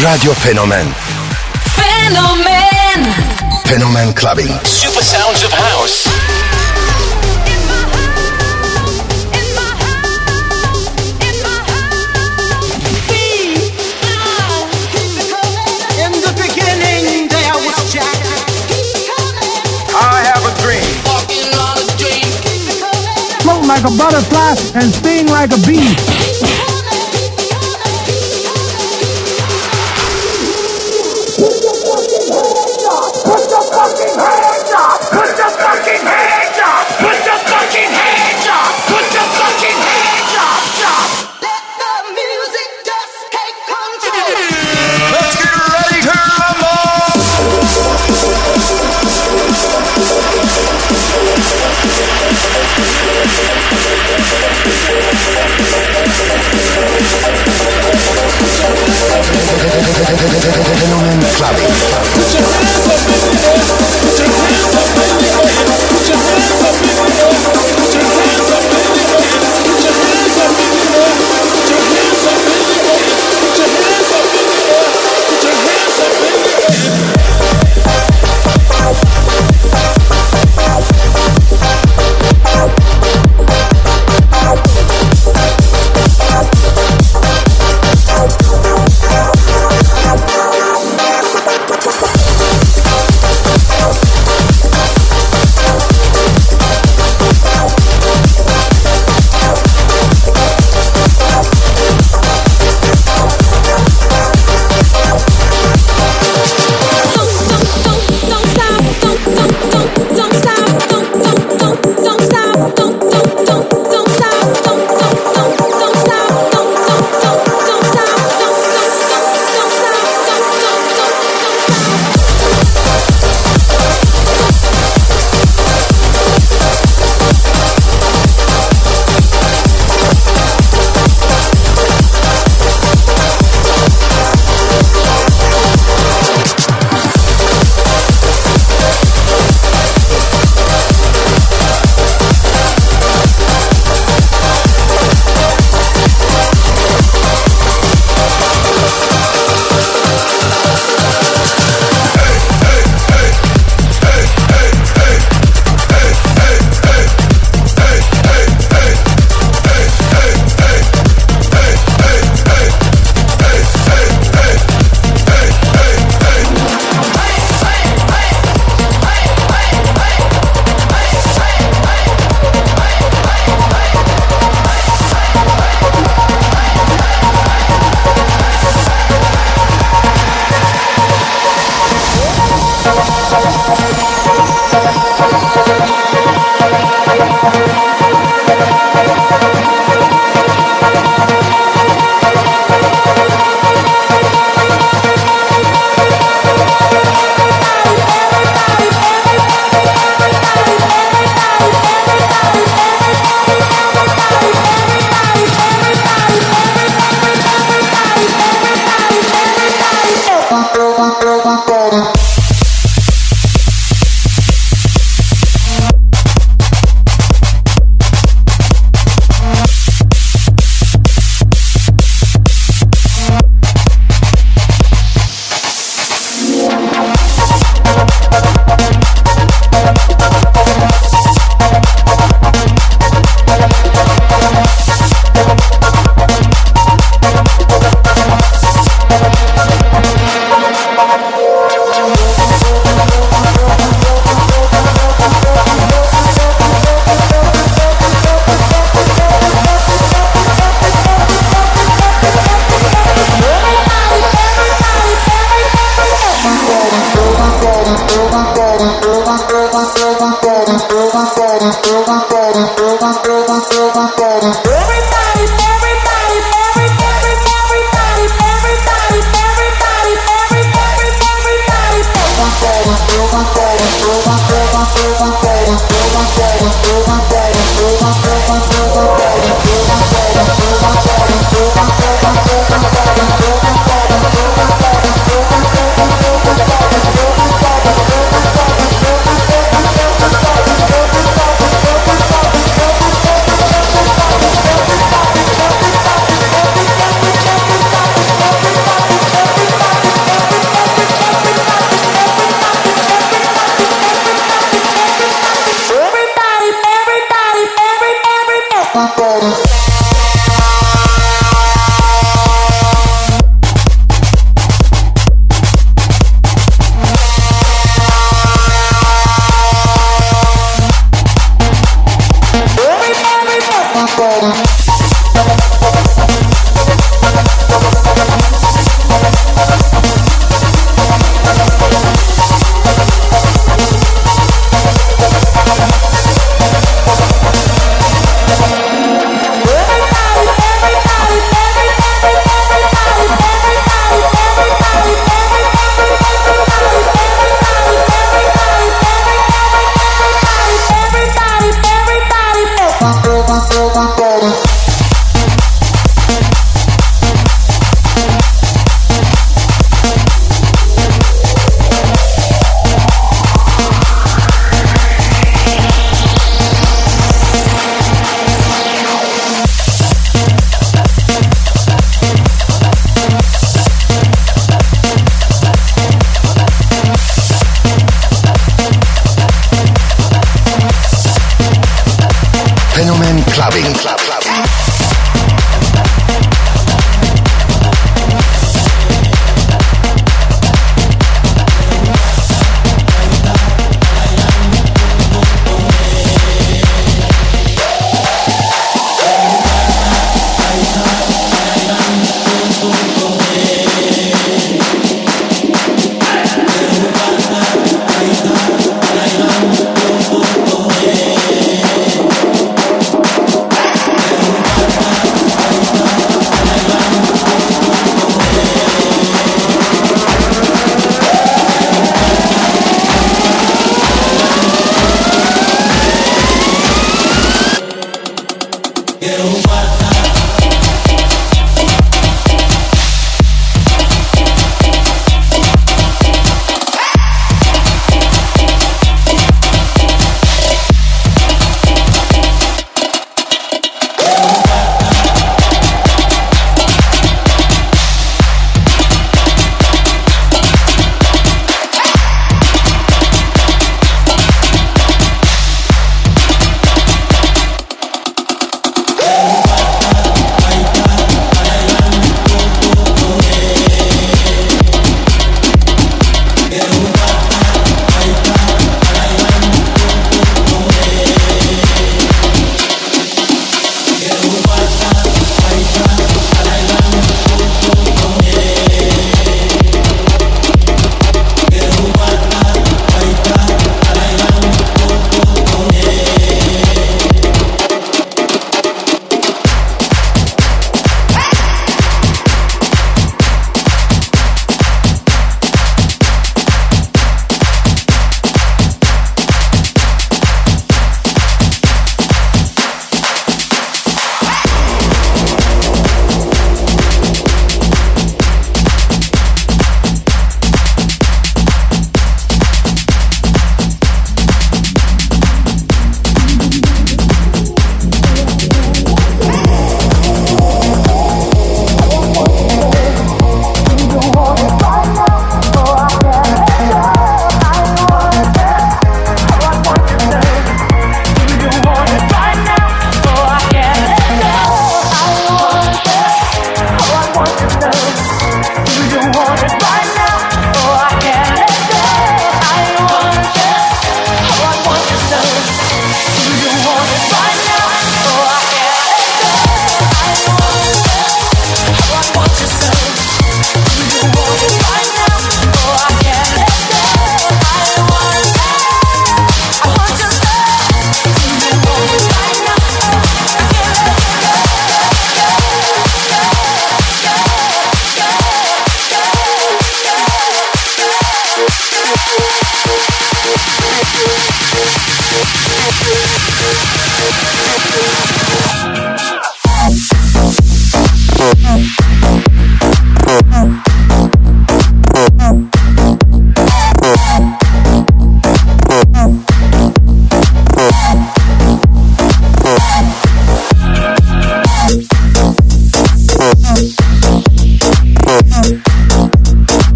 Radio Phenomen. Phenomen. Phenomen Clubbing. Super Sounds of House. Like a butterfly and sting like a bee.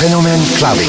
Phenomen Clubbing.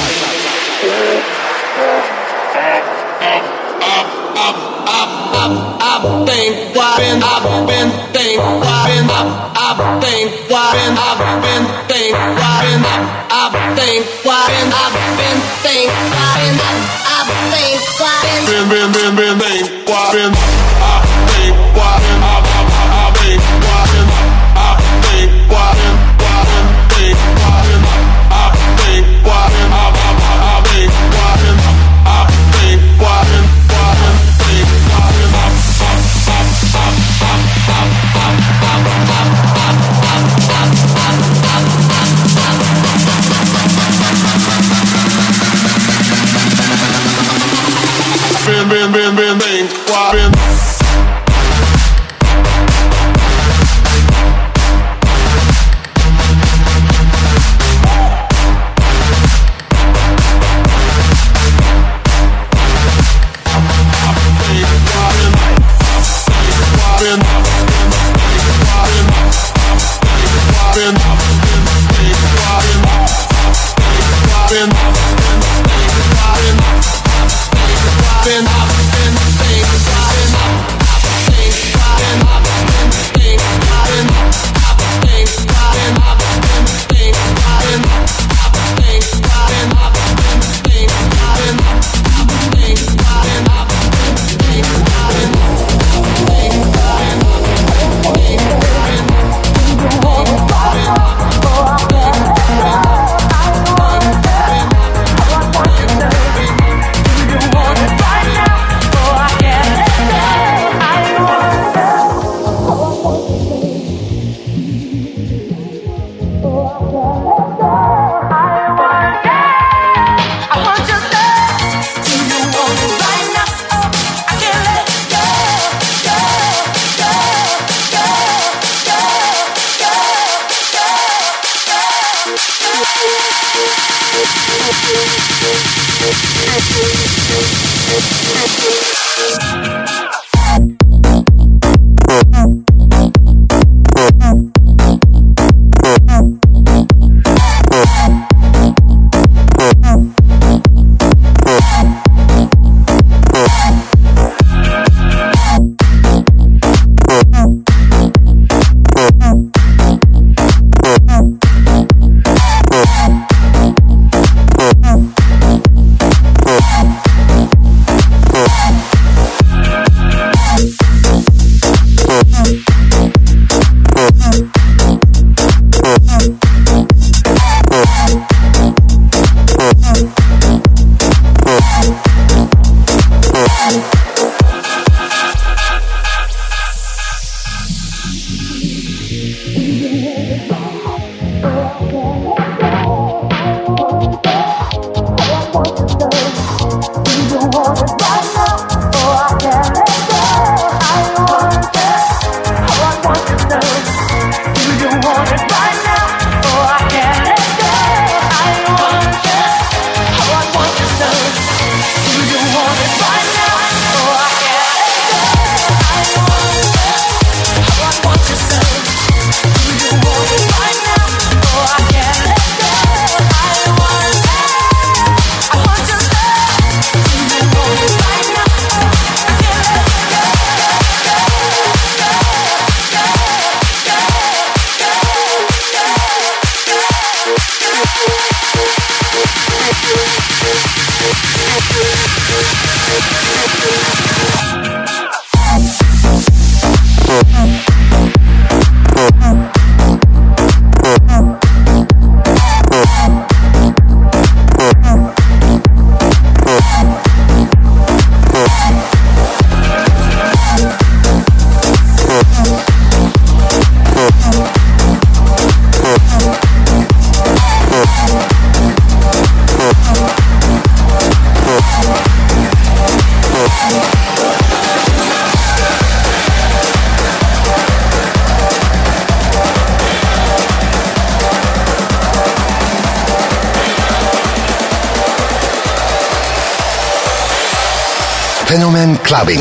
Phenomen Clubbing.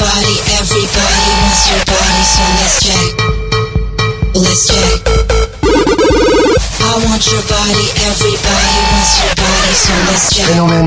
body, everybody wants your body, so let's check. I want your body, everybody wants your body, so let's check. Phenomen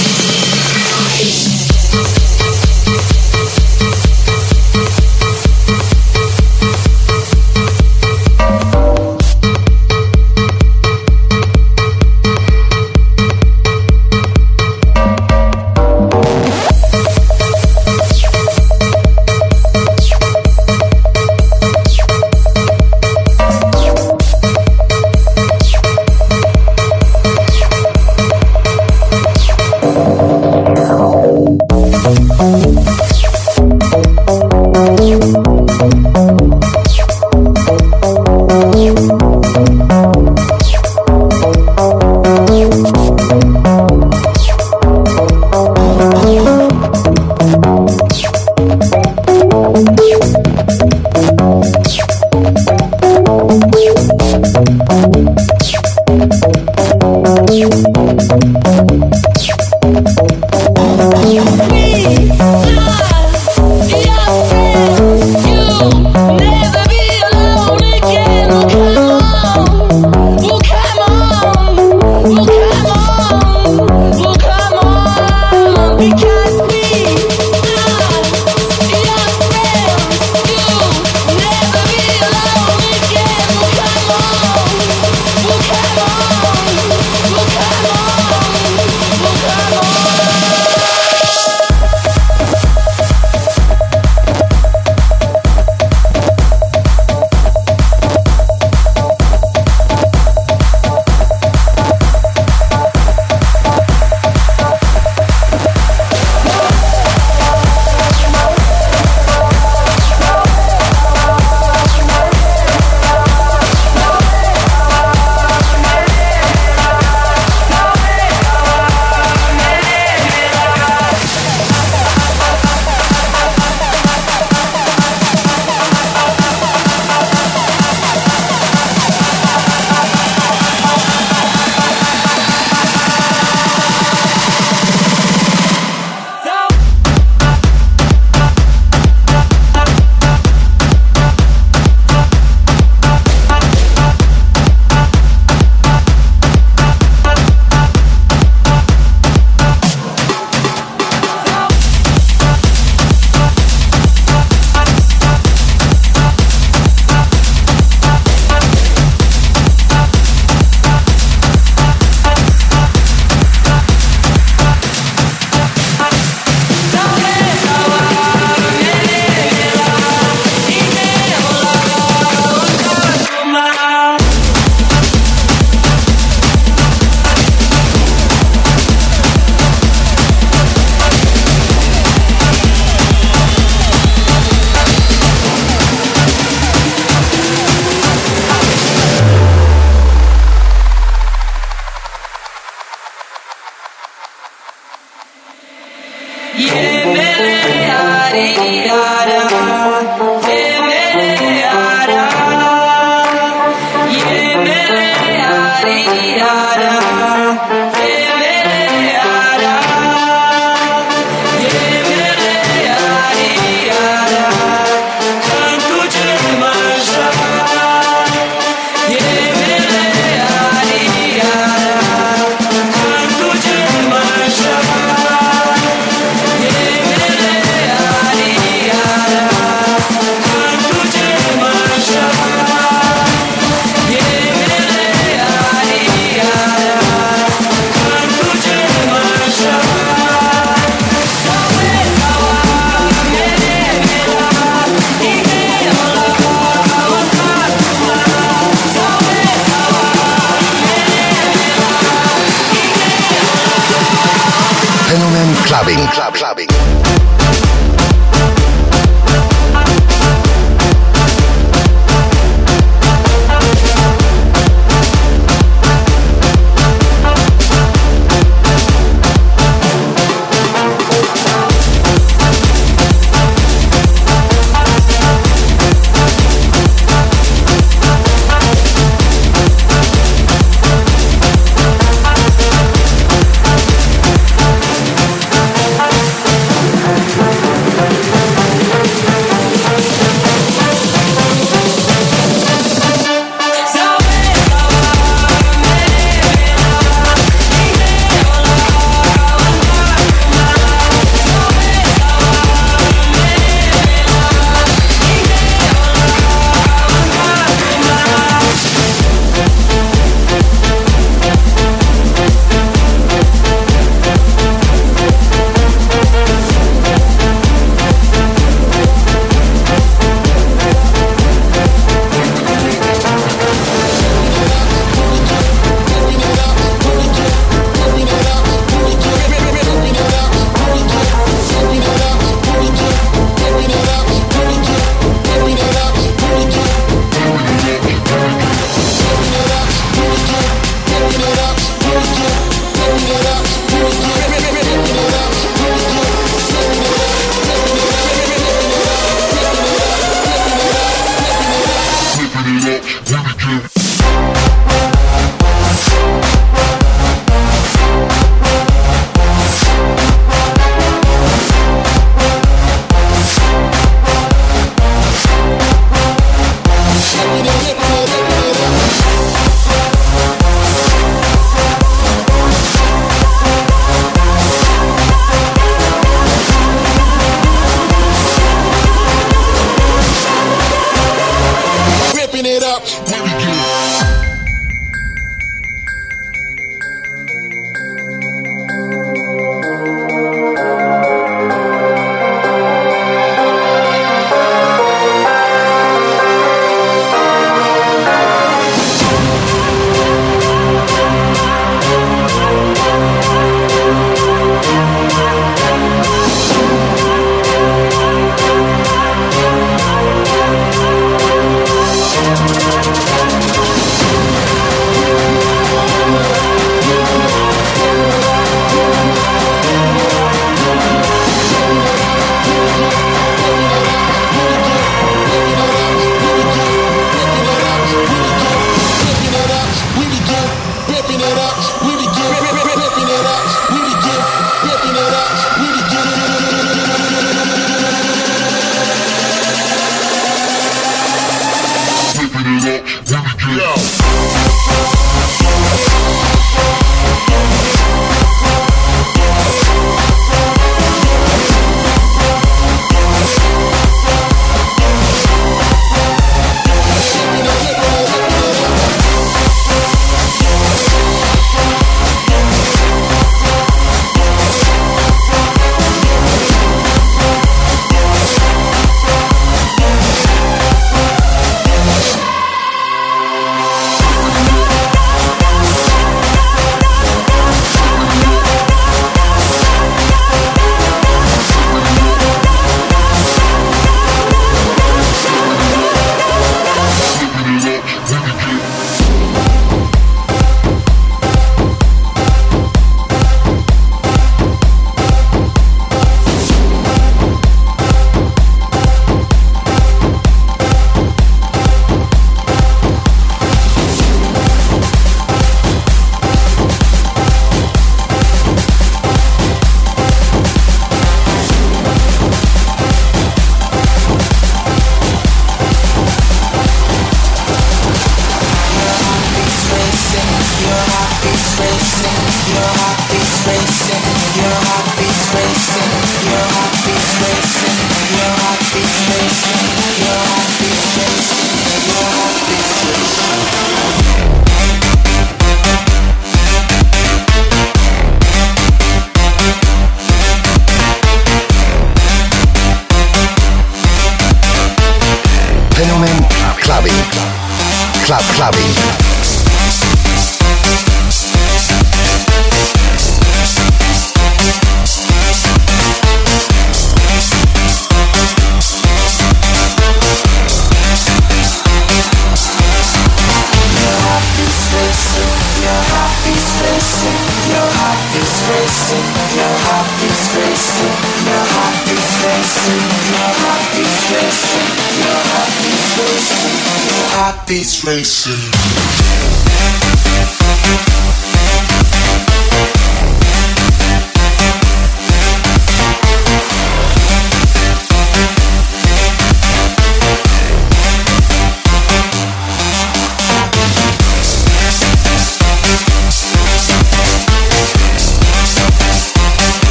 Clubbing.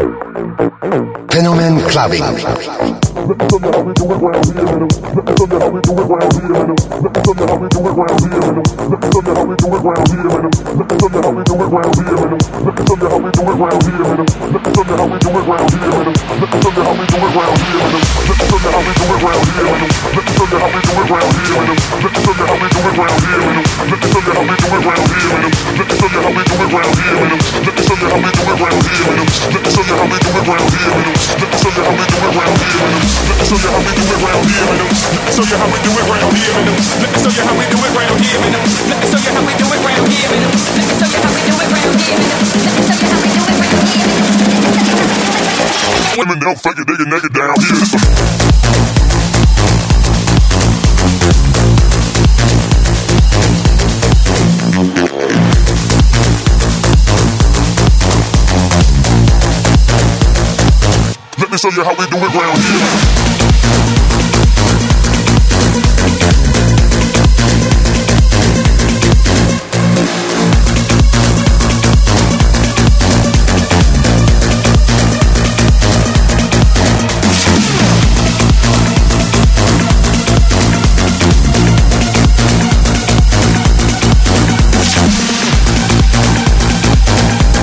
Phenomen Clubbing. Women don't fuck it, they get naked down here. Show you how we do it round here. Show you how we do it round here. Women don't fucking take it down here.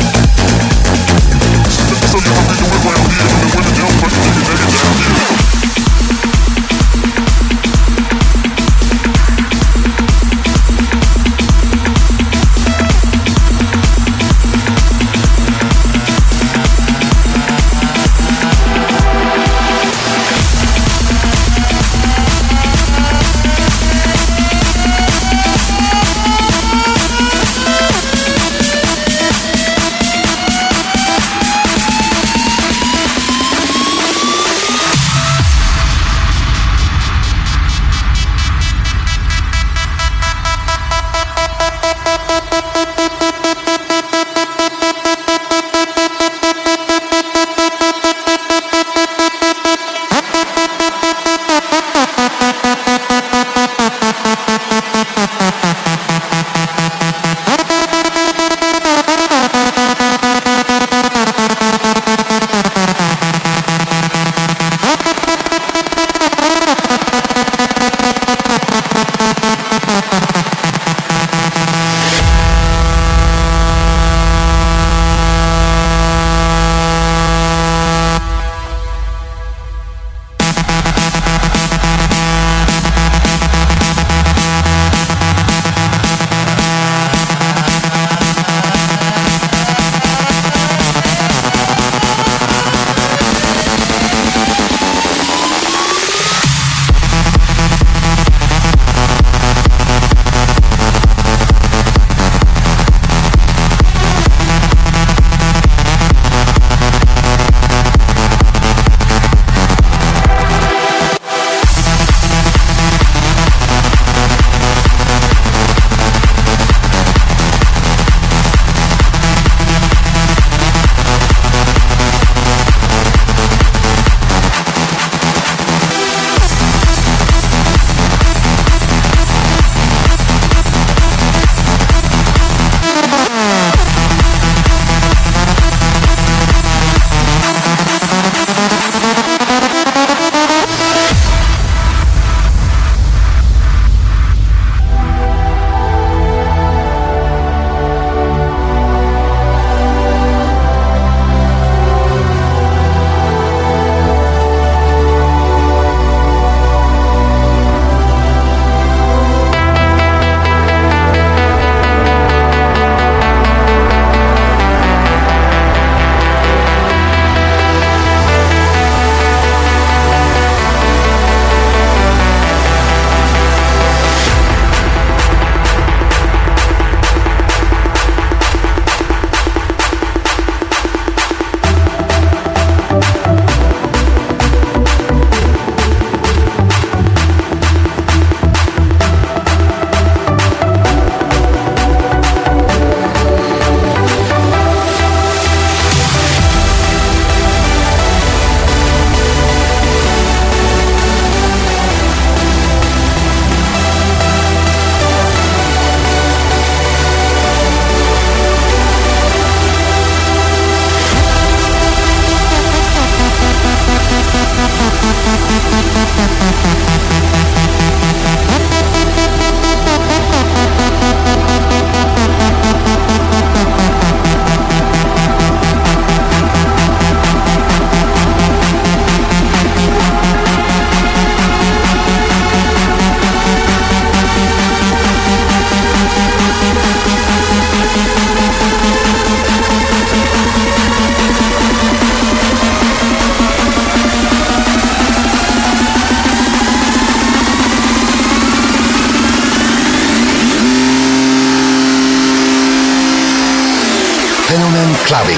Clubbing.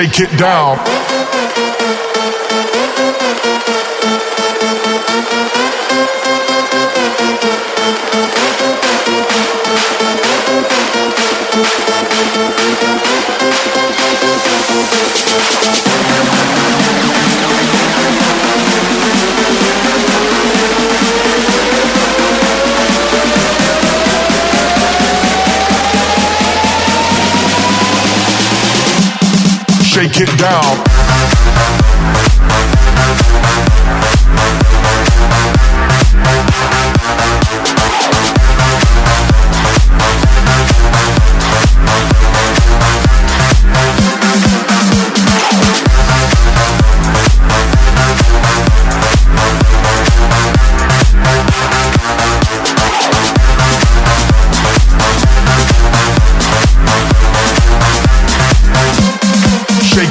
Shake it down. Shake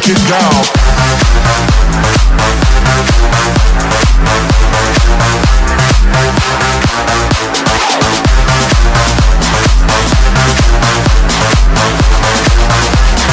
it down. Shake it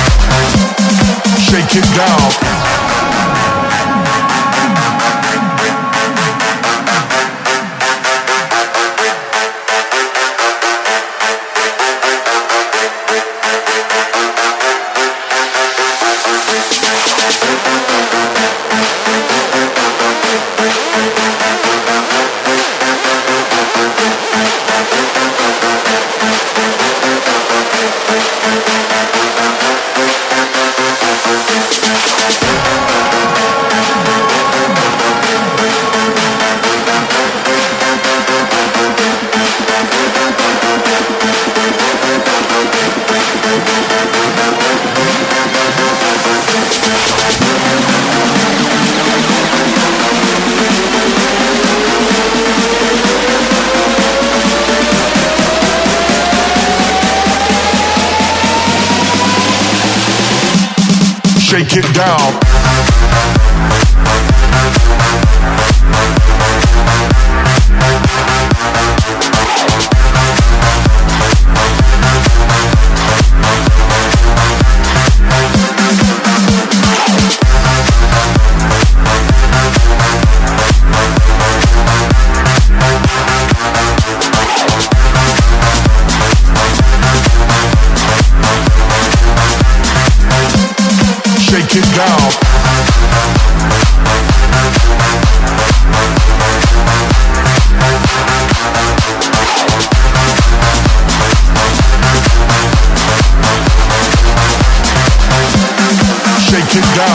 down.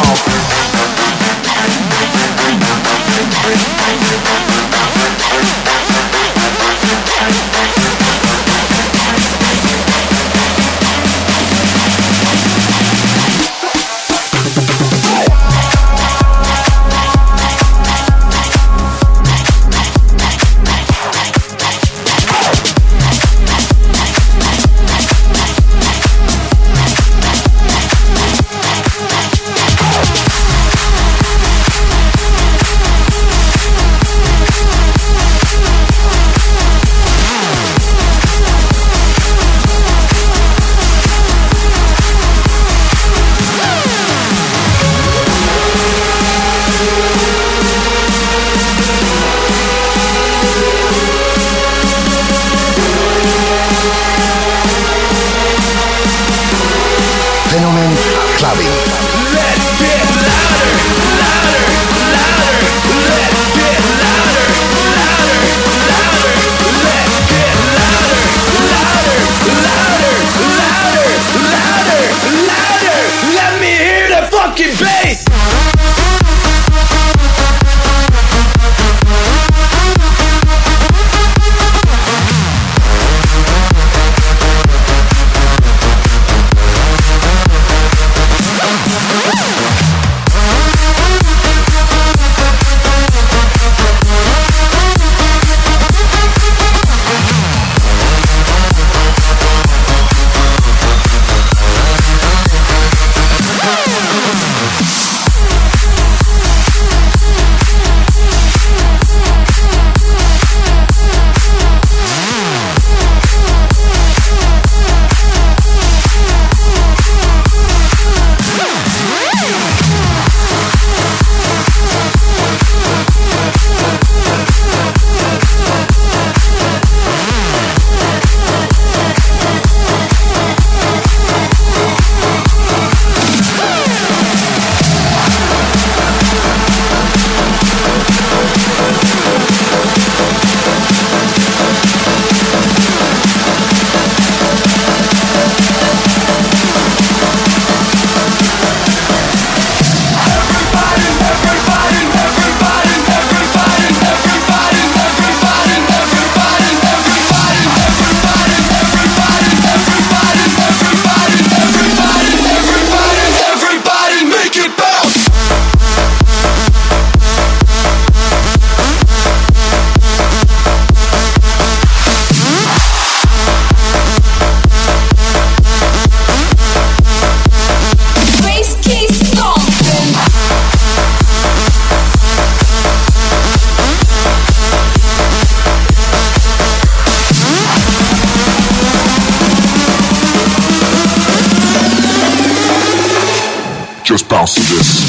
house to this.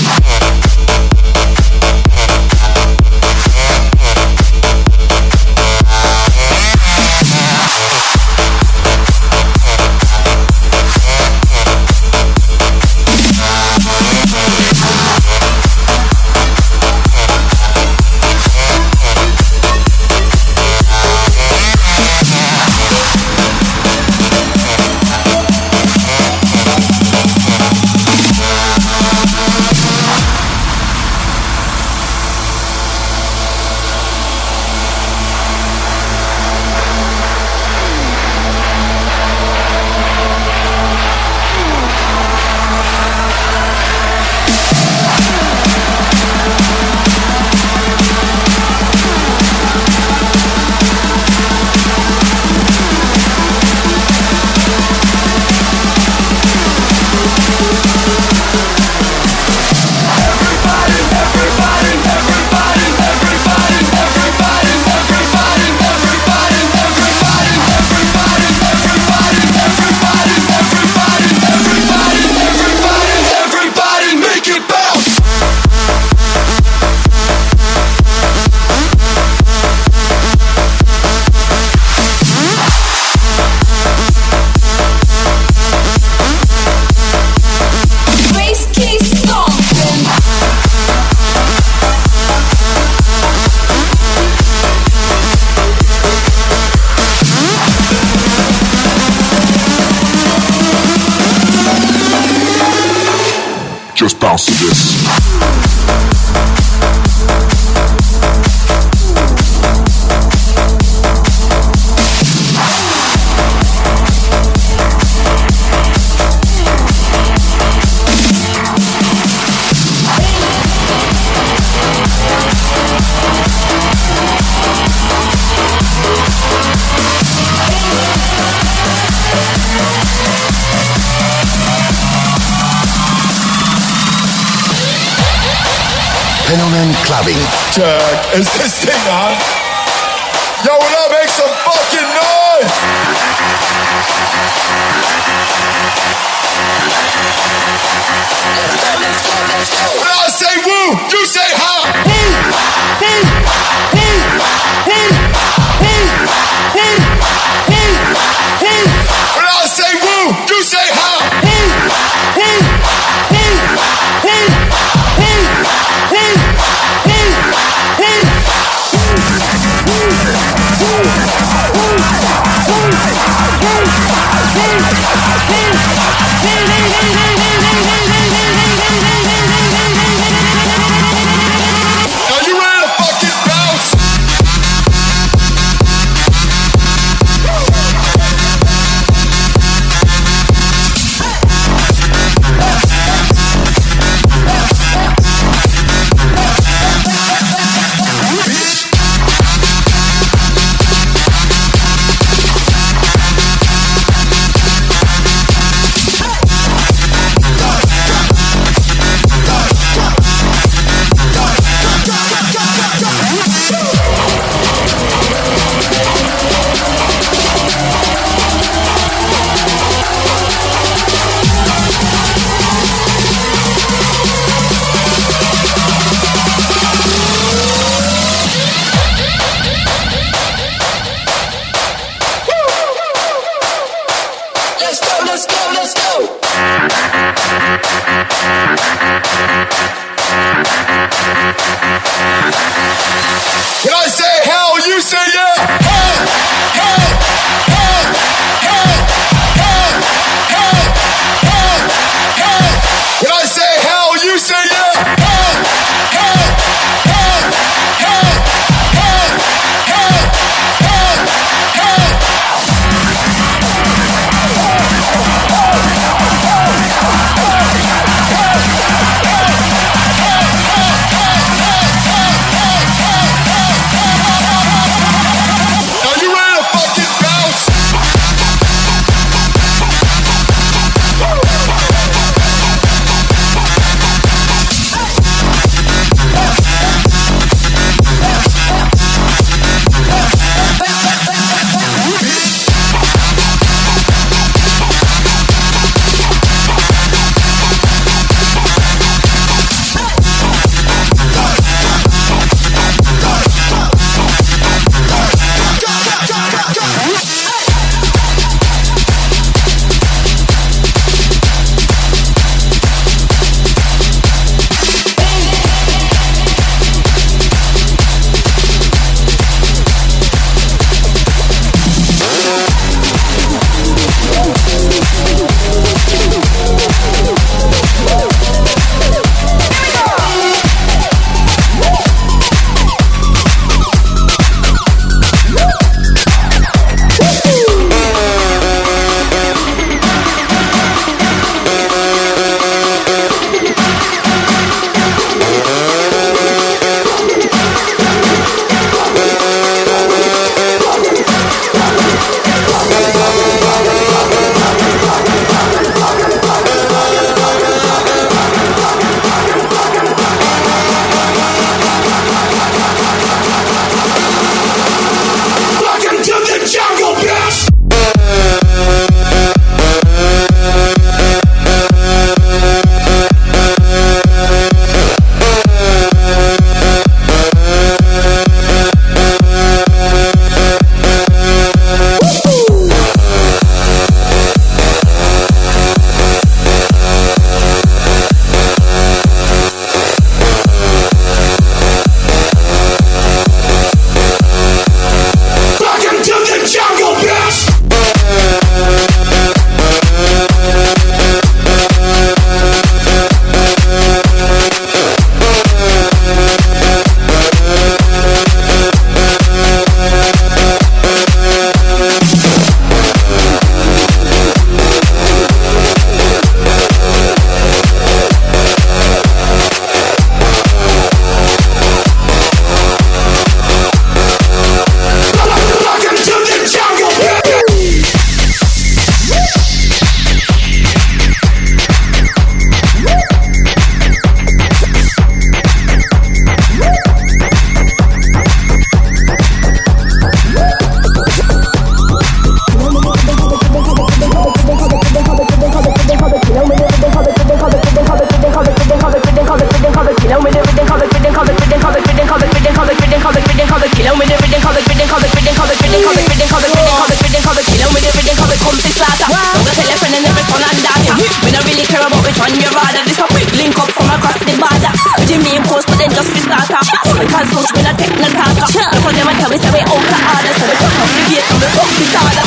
Phenomen Clubbing. Check. Is this thing on? Yo, will I make some fucking noise? Let's go. When I say woo, you say ha. Hey. When I say woo, you say ha. the border. Jimmy post, but then just be starter. Can't switch when I take no talker. Look on them and tell me that we out the order. So we come from the gate, so we fuck the order.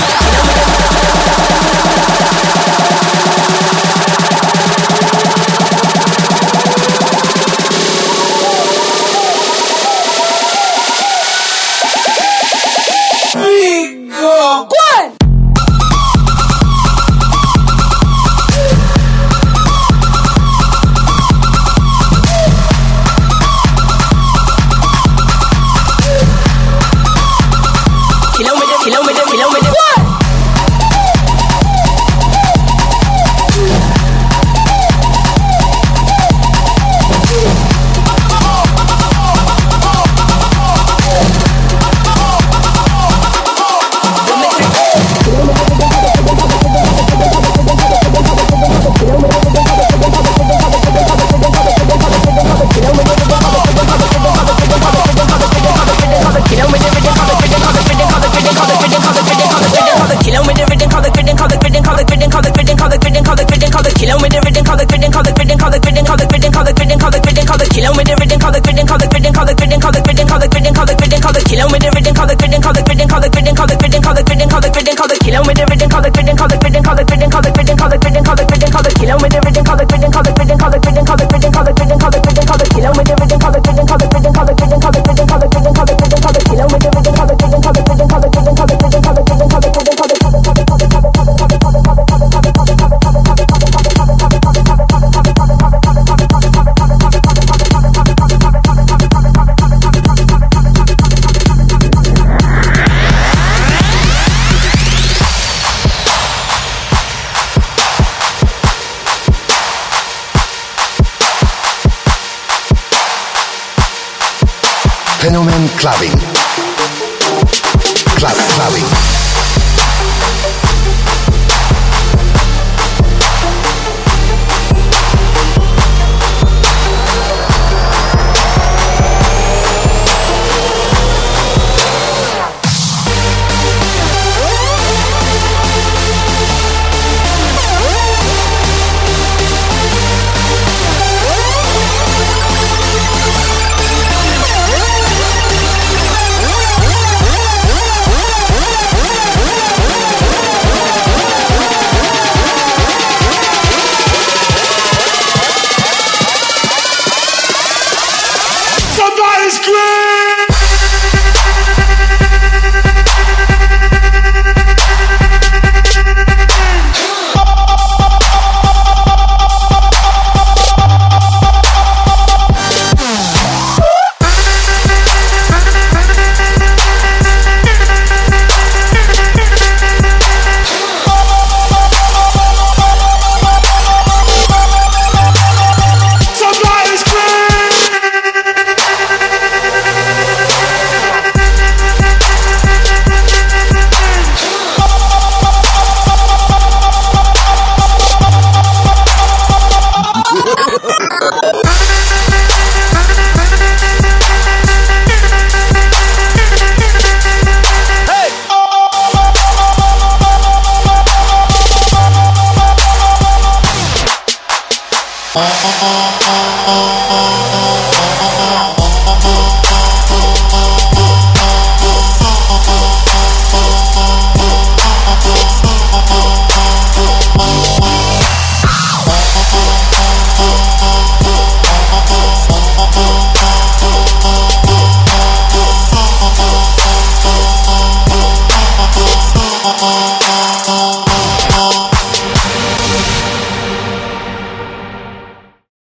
Phenomen Clubbing. Clubbing. It's great!